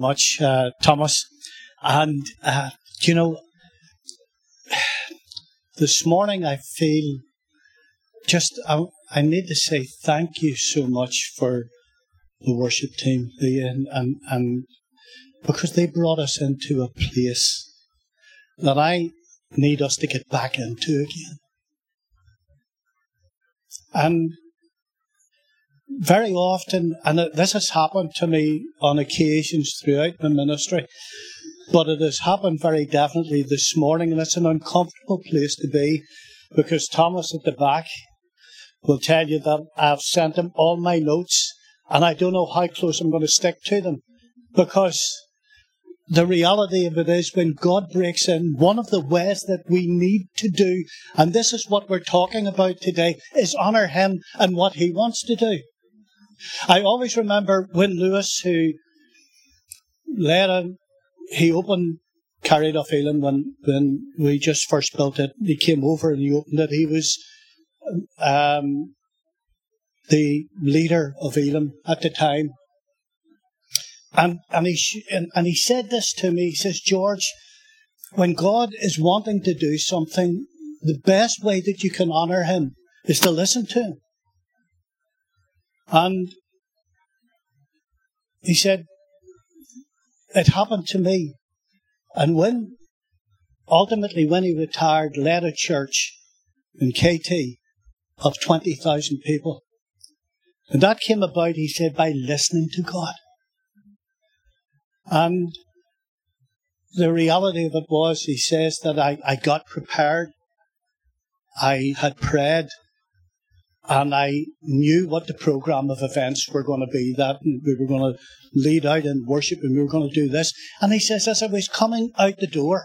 much, Thomas. And, you know, this morning I feel just, I need to say thank you so much for the worship team. And because they brought us into a place that I need us to get back into again. And very often, and this has happened to me on occasions throughout my ministry, but it has happened very definitely this morning, and it's an uncomfortable place to be, because Thomas at the back will tell you that I've sent him all my notes, and I don't know how close I'm going to stick to them, because the reality of it is, when God breaks in, one of the ways that we need to do, and this is what we're talking about today, is honour Him and what He wants to do. I always remember Wynne Lewis, who later, he opened Carried Off Elan when we just first built it. He came over and he opened it. He was the leader of Elan at the time. And he said this to me. He says, George, when God is wanting to do something, the best way that you can honour Him is to listen to Him. And he said, it happened to me. And when he retired, led a church in KT of 20,000 people. And that came about, he said, by listening to God. And the reality of it was, he says, that I got prepared. I had prayed. And I knew what the program of events were going to be. That we were going to lead out in worship and we were going to do this. And he says, as I was coming out the door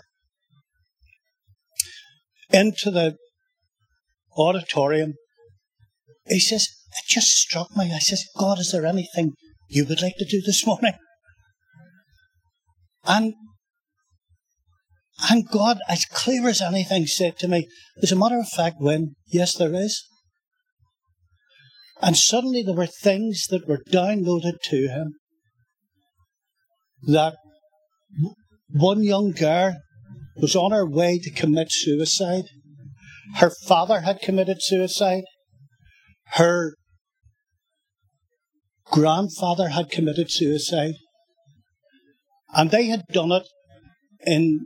into the auditorium, he says, it just struck me. I says, God, is there anything you would like to do this morning? And God, as clear as anything, said to me, as a matter of fact, Wynne, yes, there is. And suddenly there were things that were downloaded to him. That one young girl was on her way to commit suicide. Her father had committed suicide. Her grandfather had committed suicide. And they had done it in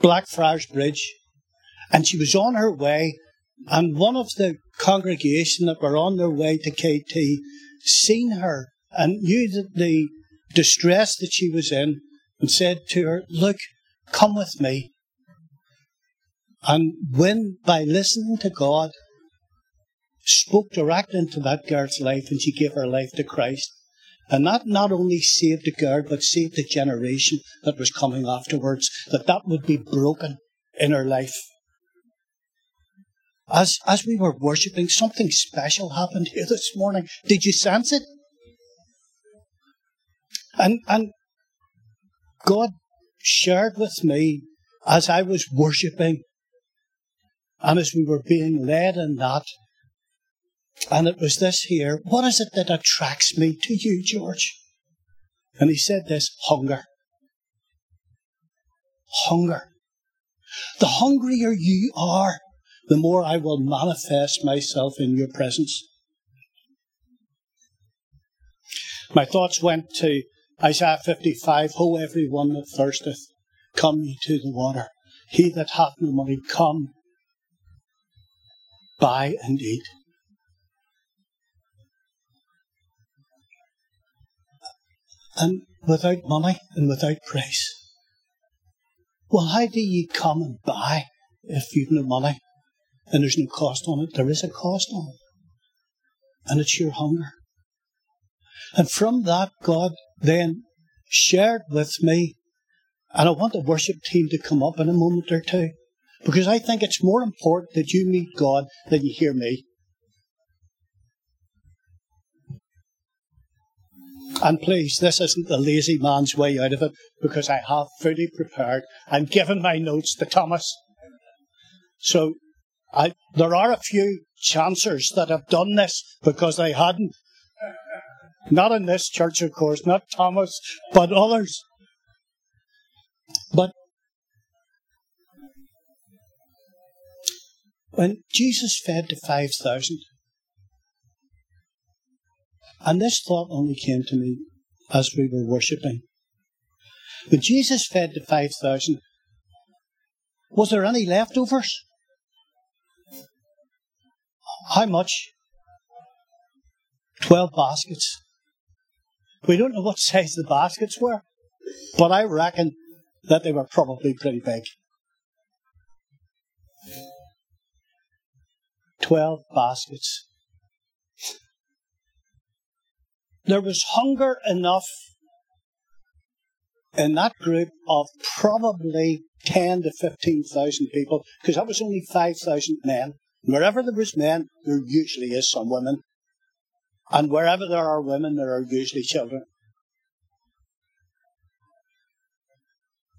Blackfriars Bridge. And she was on her way. And one of the congregation that were on their way to KT seen her and knew that the distress that she was in and said to her, look, come with me. And when, by listening to God, spoke directly into that girl's life, and she gave her life to Christ. And that not only saved the girl, but saved the generation that was coming afterwards, that would be broken in her life. As we were worshipping, something special happened here this morning. Did you sense it? And God shared with me as I was worshipping and as we were being led in that. And it was this here, what is it that attracts me to you, George? And he said this, hunger. Hunger. The hungrier you are, the more I will manifest myself in your presence. My thoughts went to Isaiah 55, Ho, every one that thirsteth, come ye to the water. He that hath no money, come, buy and eat. And without money and without price. Well, how do ye come and buy if you've no money? And there's no cost on it. There is a cost on it. And it's your hunger. And from that, God then shared with me, and I want the worship team to come up in a moment or two, because I think it's more important that you meet God than you hear me. And please, this isn't the lazy man's way out of it, because I have fully prepared and given my notes to Thomas. So, there are a few chancers that have done this because they hadn't. Not in this church, of course, not Thomas, but others. But when Jesus fed the 5,000, and this thought only came to me as we were worshipping. When Jesus fed the 5,000, was there any leftovers? How much? 12 baskets. We don't know what size the baskets were, but I reckon that they were probably pretty big. 12 baskets. There was hunger enough in that group of probably 10 to 15,000 people, because that was only 5,000 men. Wherever there was men, there usually is some women. And wherever there are women, there are usually children.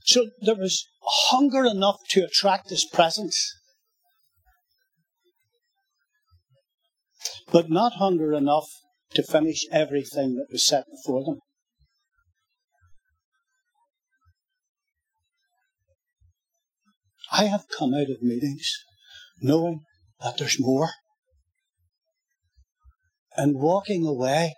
So there was hunger enough to attract this presence, but not hunger enough to finish everything that was set before them. I have come out of meetings knowing that there's more, and walking away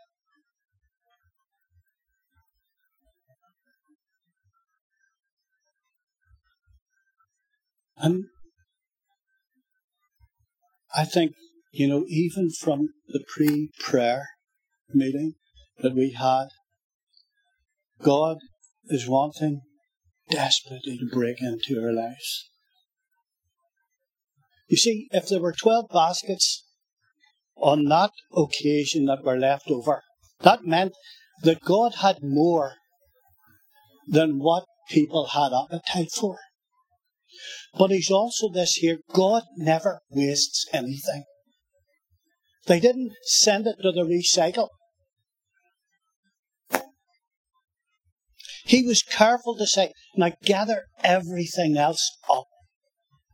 and I think, even from the pre-prayer meeting that we had, God is wanting desperately to break into our lives. You see, if there were 12 baskets on that occasion that were left over, that meant that God had more than what people had appetite for. But he's also this here, God never wastes anything. They didn't send it to the recycle. He was careful to say, now gather everything else up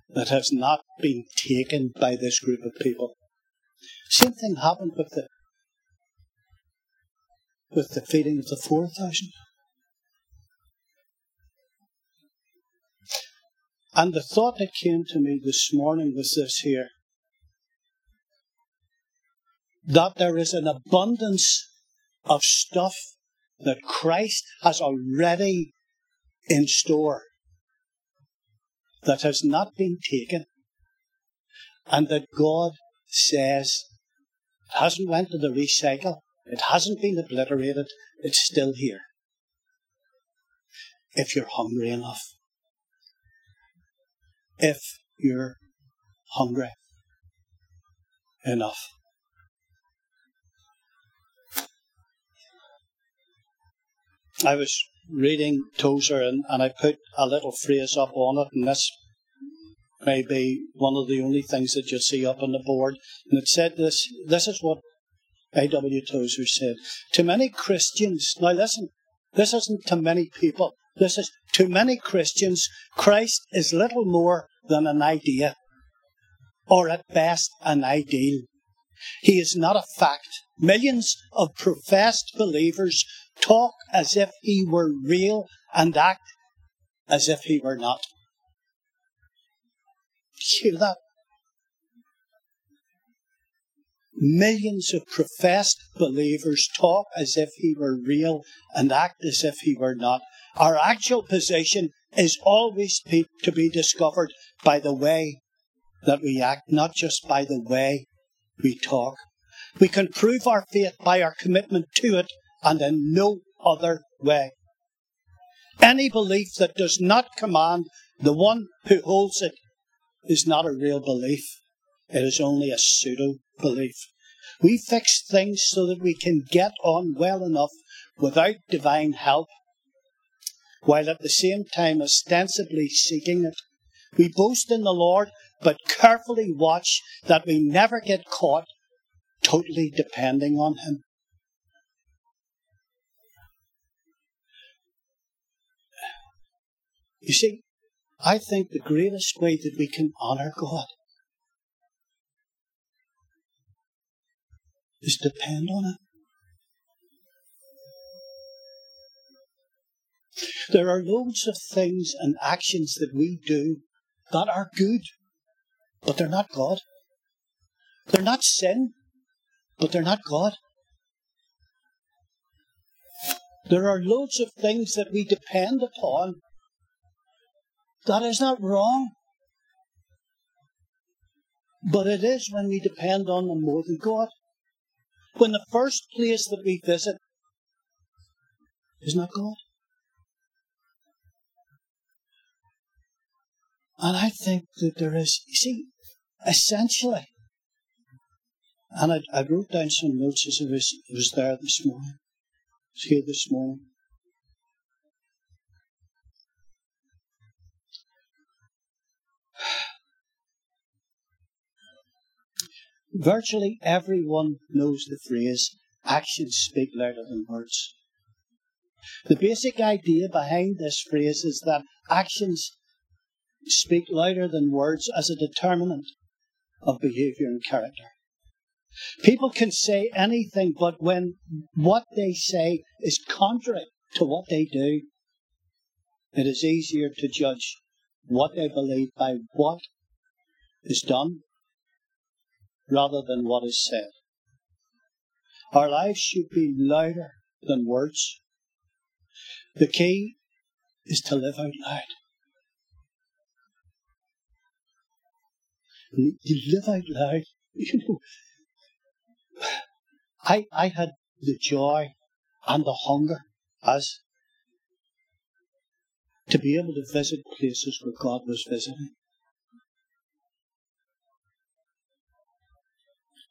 that has not been taken by this group of people. Same thing happened with the feeding of the 4,000. And the thought that came to me this morning was this here, that there is an abundance of stuff that Christ has already in store that has not been taken, and that God says it hasn't went to the recycle, it hasn't been obliterated, it's still here. If you're hungry enough. If you're hungry enough. I was reading Tozer and I put a little phrase up on it, and this may be one of the only things that you'll see up on the board. And it said this, this is what A.W. Tozer said. To many Christians, now listen, this isn't to many people, this is to many Christians, Christ is little more than an idea, or at best an ideal. He is not a fact. Millions of professed believers talk as if he were real and act as if he were not. You hear that? Millions of professed believers talk as if he were real and act as if he were not. Our actual position is always to be discovered by the way that we act, not just by the way we talk. We can prove our faith by our commitment to it, and in no other way. Any belief that does not command the one who holds it is not a real belief. It is only a pseudo-belief. We fix things so that we can get on well enough without divine help, while at the same time ostensibly seeking it. We boast in the Lord, but carefully watch that we never get caught totally depending on him. You see, I think the greatest way that we can honor God is depend on him. There are loads of things and actions that we do that are good, but they're not God. They're not sin, but they're not God. There are loads of things that we depend upon that is not wrong, but it is when we depend on them more than God. When the first place that we visit is not God. And I think that there is, you see, essentially, and I wrote down some notes as I was there this morning. I was here this morning. Virtually everyone knows the phrase, actions speak louder than words. The basic idea behind this phrase is that actions speak louder than words as a determinant of behavior and character. People can say anything, but when what they say is contrary to what they do, it is easier to judge what they believe by what is done rather than what is said. Our lives should be louder than words. The key is to live out loud. You live out loud, you know. I had the joy and the hunger as to be able to visit places where God was visiting.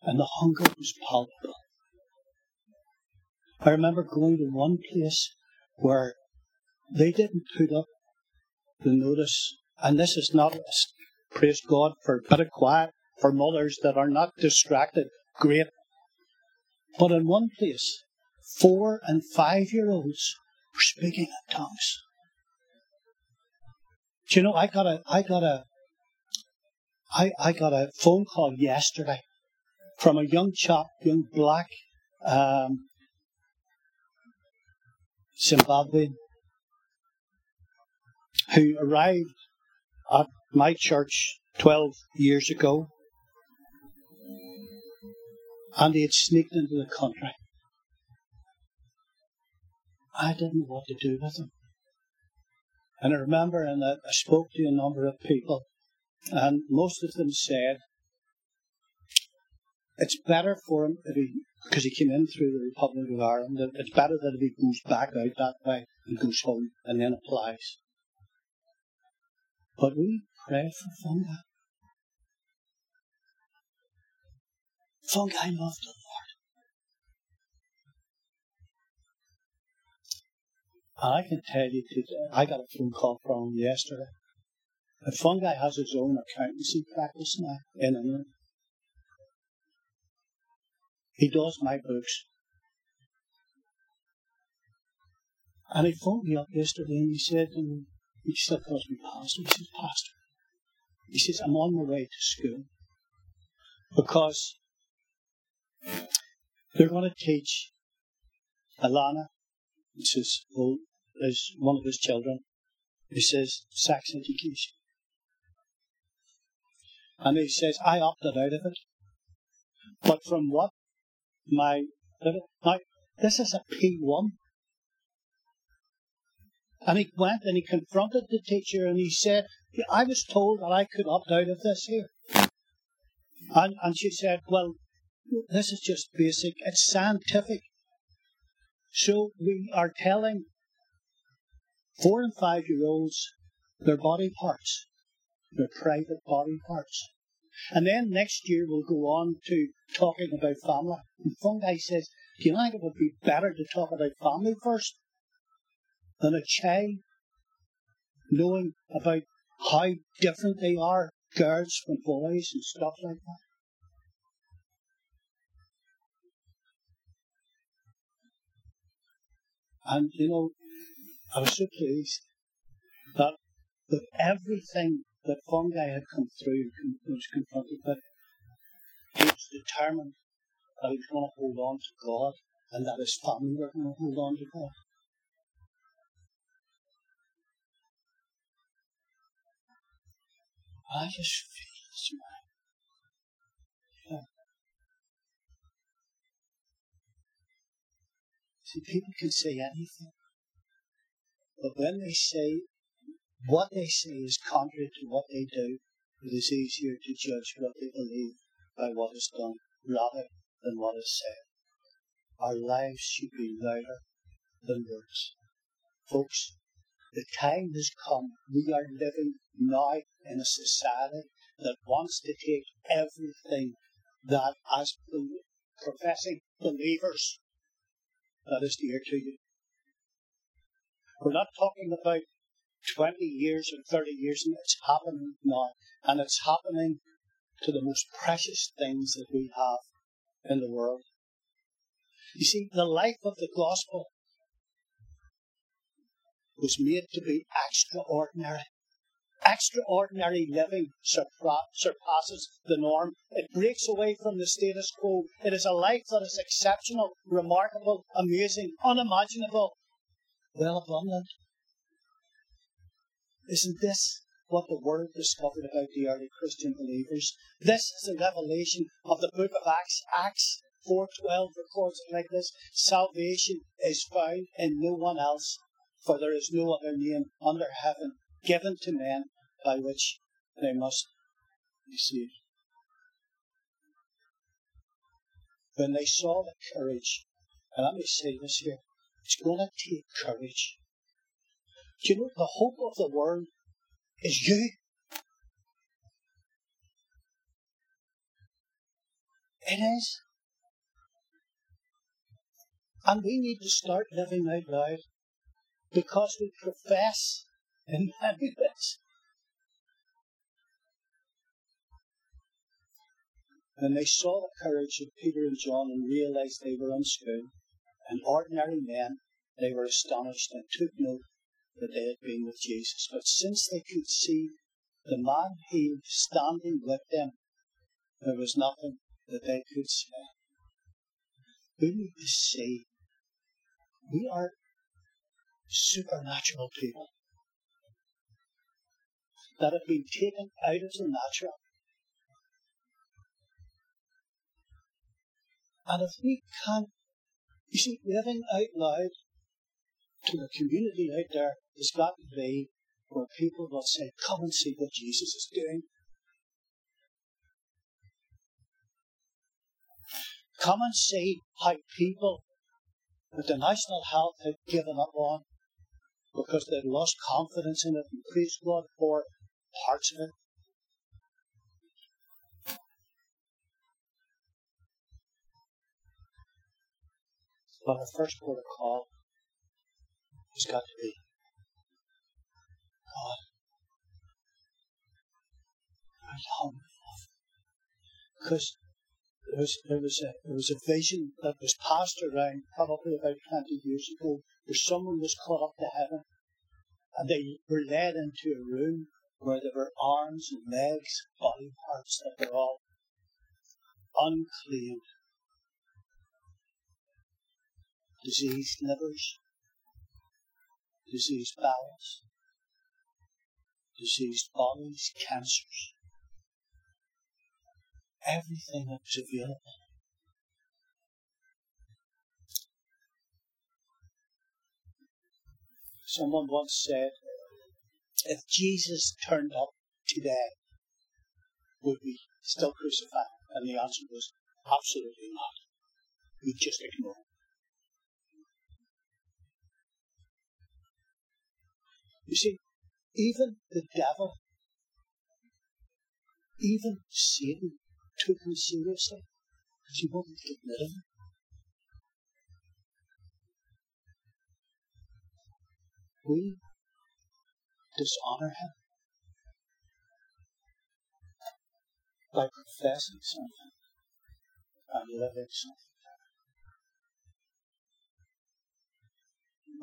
And the hunger was palpable. I remember going to one place where they didn't put up the notice, and this is not, praise God for a bit of quiet, for mothers that are not distracted, great. But in one place, 4- and 5-year-olds were speaking in tongues. Do you know, I got a phone call yesterday from a young chap, young black Zimbabwean, who arrived at my church 12 years ago. And he had sneaked into the country. I didn't know what to do with him. And I remember, and I spoke to a number of people, and most of them said, it's better for him, if he, because he came in through the Republic of Ireland, it's better that if he goes back out that way and goes home and then applies. But we pray for Fungi. Fungi loved the Lord. And I can tell you today, I got a phone call from him yesterday. And Fungi has his own accountancy practice now in England. He does my books. And he phoned me up yesterday and he said to me, he still calls me pastor. He says, Pastor. He says, I'm on my way to school. Because they're going to teach Alana, which is one of his children, who says Saxon education. And he says, I opted out of it. But from what my... Now, this is a P1. And he went and he confronted the teacher and he said, I was told that I could opt out of this here. And she said, well, this is just basic. It's scientific. So we are telling 4- and 5-year-olds their body parts, their private body parts. And then next year we'll go on to talking about family. And Fungi says, do you think it would be better to talk about family first than a child knowing about how different they are, girls from boys and stuff like that? And, you know, I was so pleased that with everything that Fungi had come through and was confronted with, he was determined that he was going to hold on to God and that his family were going to hold on to God. I just feel right. Yeah. See, people can say anything, but when they say what they say is contrary to what they do, it is easier to judge what they believe by what is done rather than what is said. Our lives should be louder than words. Folks, the time has come. We are living now in a society that wants to take everything that, as professing believers, that is dear to you. We're not talking about 20 years or 30 years, and it's happening now. And it's happening to the most precious things that we have in the world. You see, the life of the gospel was made to be extraordinary. Extraordinary living surpasses the norm. It breaks away from the status quo. It is a life that is exceptional, remarkable, amazing, unimaginable, well abundant. Isn't this what the world discovered about the early Christian believers? This is a revelation of the book of Acts. Acts 4.12 records it like this: salvation is found in no one else, for there is no other name under heaven given to men by which they must be saved. When they saw the courage, and let me say this here, it's going to take courage. Do you know the hope of the world is you? It is. And we need to start living out loud, because we profess in many ways. When they saw the courage of Peter and John and realized they were unschooled and ordinary men, they were astonished and took note that they had been with Jesus. But since they could see the man healed standing with them, there was nothing that they could say. We need to see we are supernatural people that have been taken out of the natural. And if we can't, you see, living out loud to the community out there has got to be where people will say, come and see what Jesus is doing. Come and see how people that the National Health had given up on because they'd lost confidence in it, and praise God for parts of it. But our first port of call has got to be God. Are you hungry enough? Because there was a vision that was passed around probably about 20 years ago, where someone was caught up to heaven and they were led into a room where there were arms and legs, body parts that were all unclaimed. Diseased livers, diseased bowels, diseased bodies, cancers. Everything that was available. Someone once said, if Jesus turned up today, would we still crucify him? And the answer was, absolutely not. We'd just ignore him. You see, even the devil, even Satan, took him seriously because he wanted to get rid of him. We dishonor him by professing something and living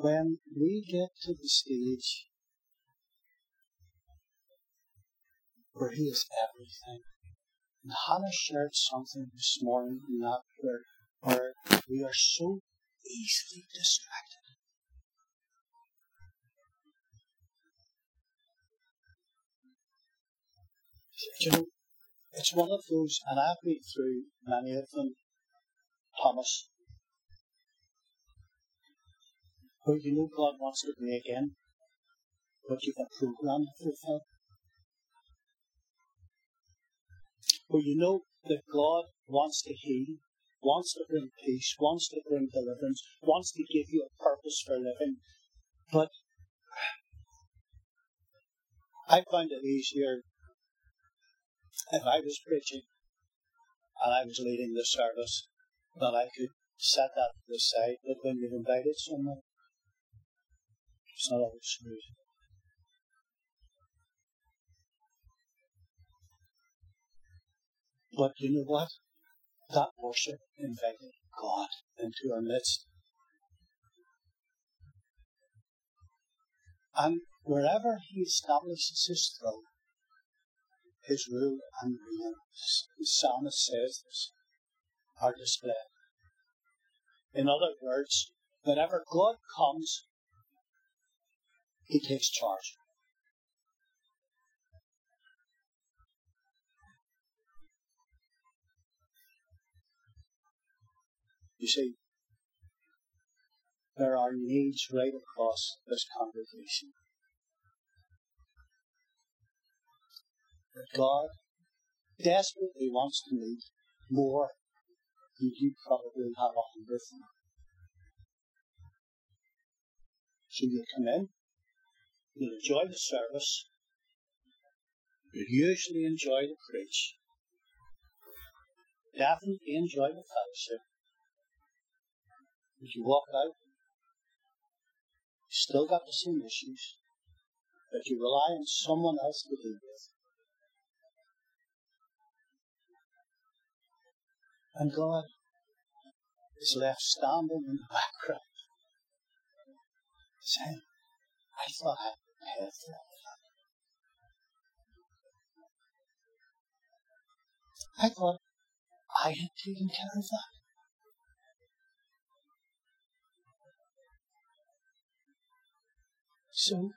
something. When we get to the stage where he is everything, and Hannah shared something this morning in that prayer where we are so easily distracted. Do you know, it's one of those, and I've been through many of them, Thomas, where you know God wants to break in, but you've been programmed to fulfill. Where you know that God wants to heal, wants to bring peace, wants to bring deliverance, wants to give you a purpose for living, but I found it easier if I was preaching and I was leading the service that I could set that to the side, but when you've invited someone, it's not always smooth. But you know what? That worship invited God into our midst. And wherever He establishes His throne, His rule and reign, the psalmist says this, are displayed. In other words, whenever God comes, He takes charge. You see, there are needs right across this congregation that God desperately wants to meet more than you probably have 100 from. So you'll come in, you'll enjoy the service, you'll usually enjoy the preach, definitely enjoy the fellowship. But you walk out, you still got the same issues, but you rely on someone else to deal with. And God is left standing in the background, saying, I thought I prepared for all that. I thought I had taken care of that. So,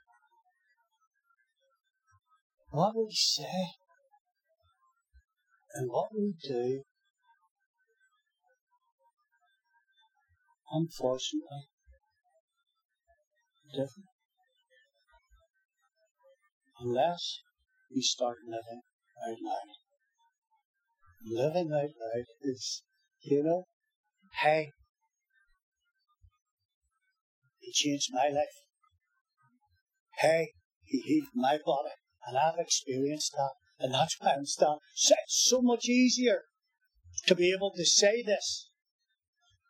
what we say and what we do, unfortunately, different. Unless we start living out loud. Living out loud is, you know, hey, He changed my life. Hey, He healed my body, and I've experienced that, and that's why I'm standing. So it's so much easier to be able to say this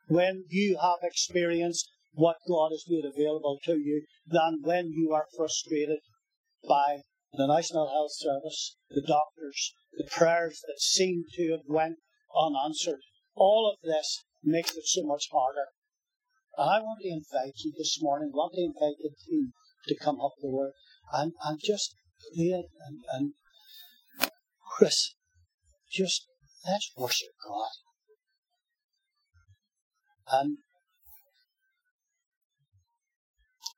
when you have experienced what God has made available to you than when you are frustrated by the National Health Service, the doctors, the prayers that seem to have went unanswered. All of this makes it so much harder. And I want to invite you this morning, I want to invite the team to come up the word and just play it and Chris, just let's worship God. And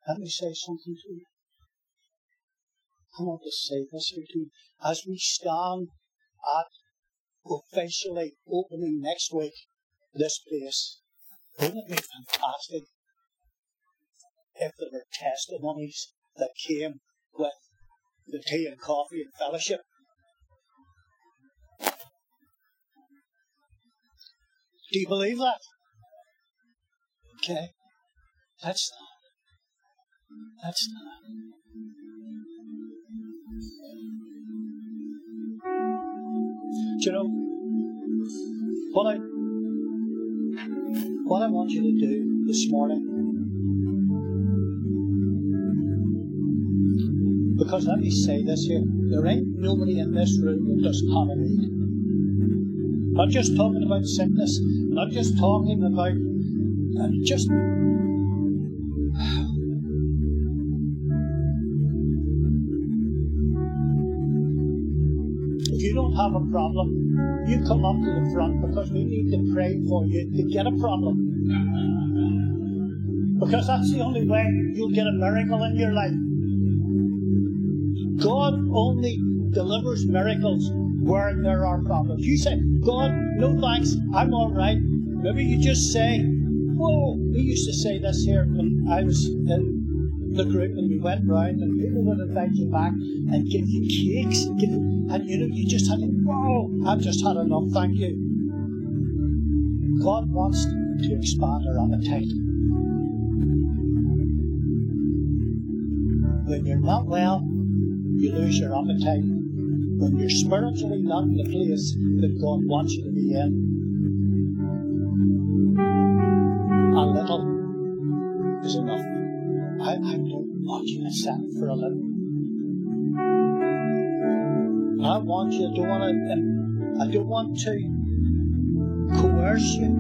let me say something to you. I want to say this to you. As we stand at officially opening next week this place, wouldn't it be fantastic if there were testimonies that came with the tea and coffee and fellowship? Do you believe that? Okay. That's not. That's not. Do you know, what I want you to do this morning, because let me say this here, there ain't nobody in this room that doesn't have a need. Not just talking about sickness, not just talking about just if you don't have a problem, you come up to the front because we need to pray for you to get a problem. Because that's the only way you'll get a miracle in your life. God only delivers miracles where there are problems. You say, God, no thanks, I'm all right. Maybe you just say, whoa, we used to say this here when I was in the group and we went round and people would invite you back and give you cakes and give you, and you know, you just had to, whoa, I've just had enough, thank you. God wants to expand our appetite. When you're not well, you lose your appetite. When you're spiritually not in the place that God wants you to be in, a little is enough. I don't want you to settle for a little. I want you, I don't want to coerce you,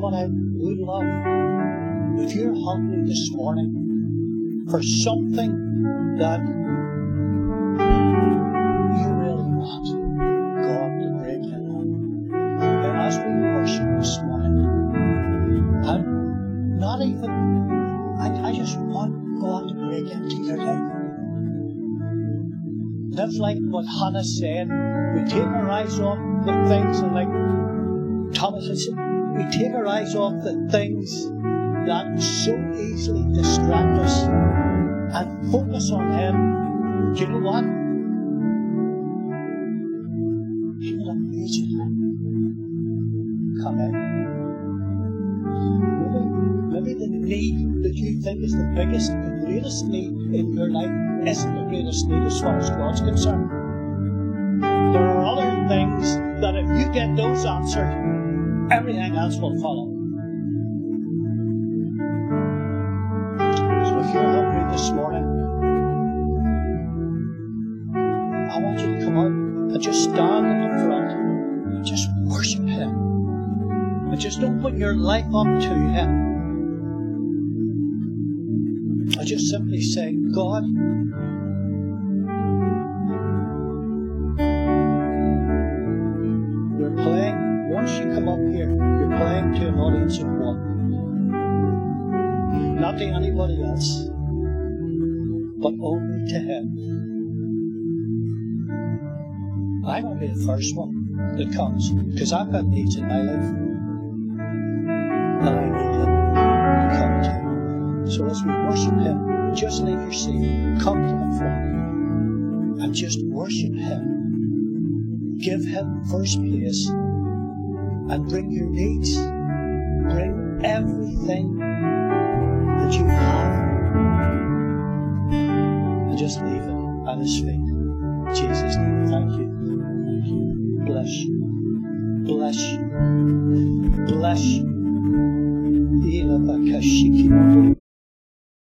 but I would love, if you're hungry this morning, for something that you really want God to bring you on. And as we worship this morning, I'm not even, I just want God to break into your life. That's like what Hannah said, we take our eyes off the things, and like Thomas said, we take our eyes off the things that so easily distract us and focus on Him. Do you know what? He will immediately come in. Maybe the need that you think is the biggest and the greatest need in your life isn't the greatest need as far as God's concerned. There are other things that if you get those answered, everything else will follow. If you're hungry this morning, I want you to come out and just stand in front and just worship Him. And just open your life up to Him. I just simply say, God, you're playing, once you come up here, you're playing to an audience of one. Not to anybody else, but only to Him. I'm going to be the first one that comes, because I've got needs in my life that I need to come to. So as we worship Him, just leave your seat, come to the front, and just worship Him. Give Him first place, and bring your needs, bring everything that you have, and just leave Him at His feet. Jesus, thank you. Bless you. Bless you. Bless you.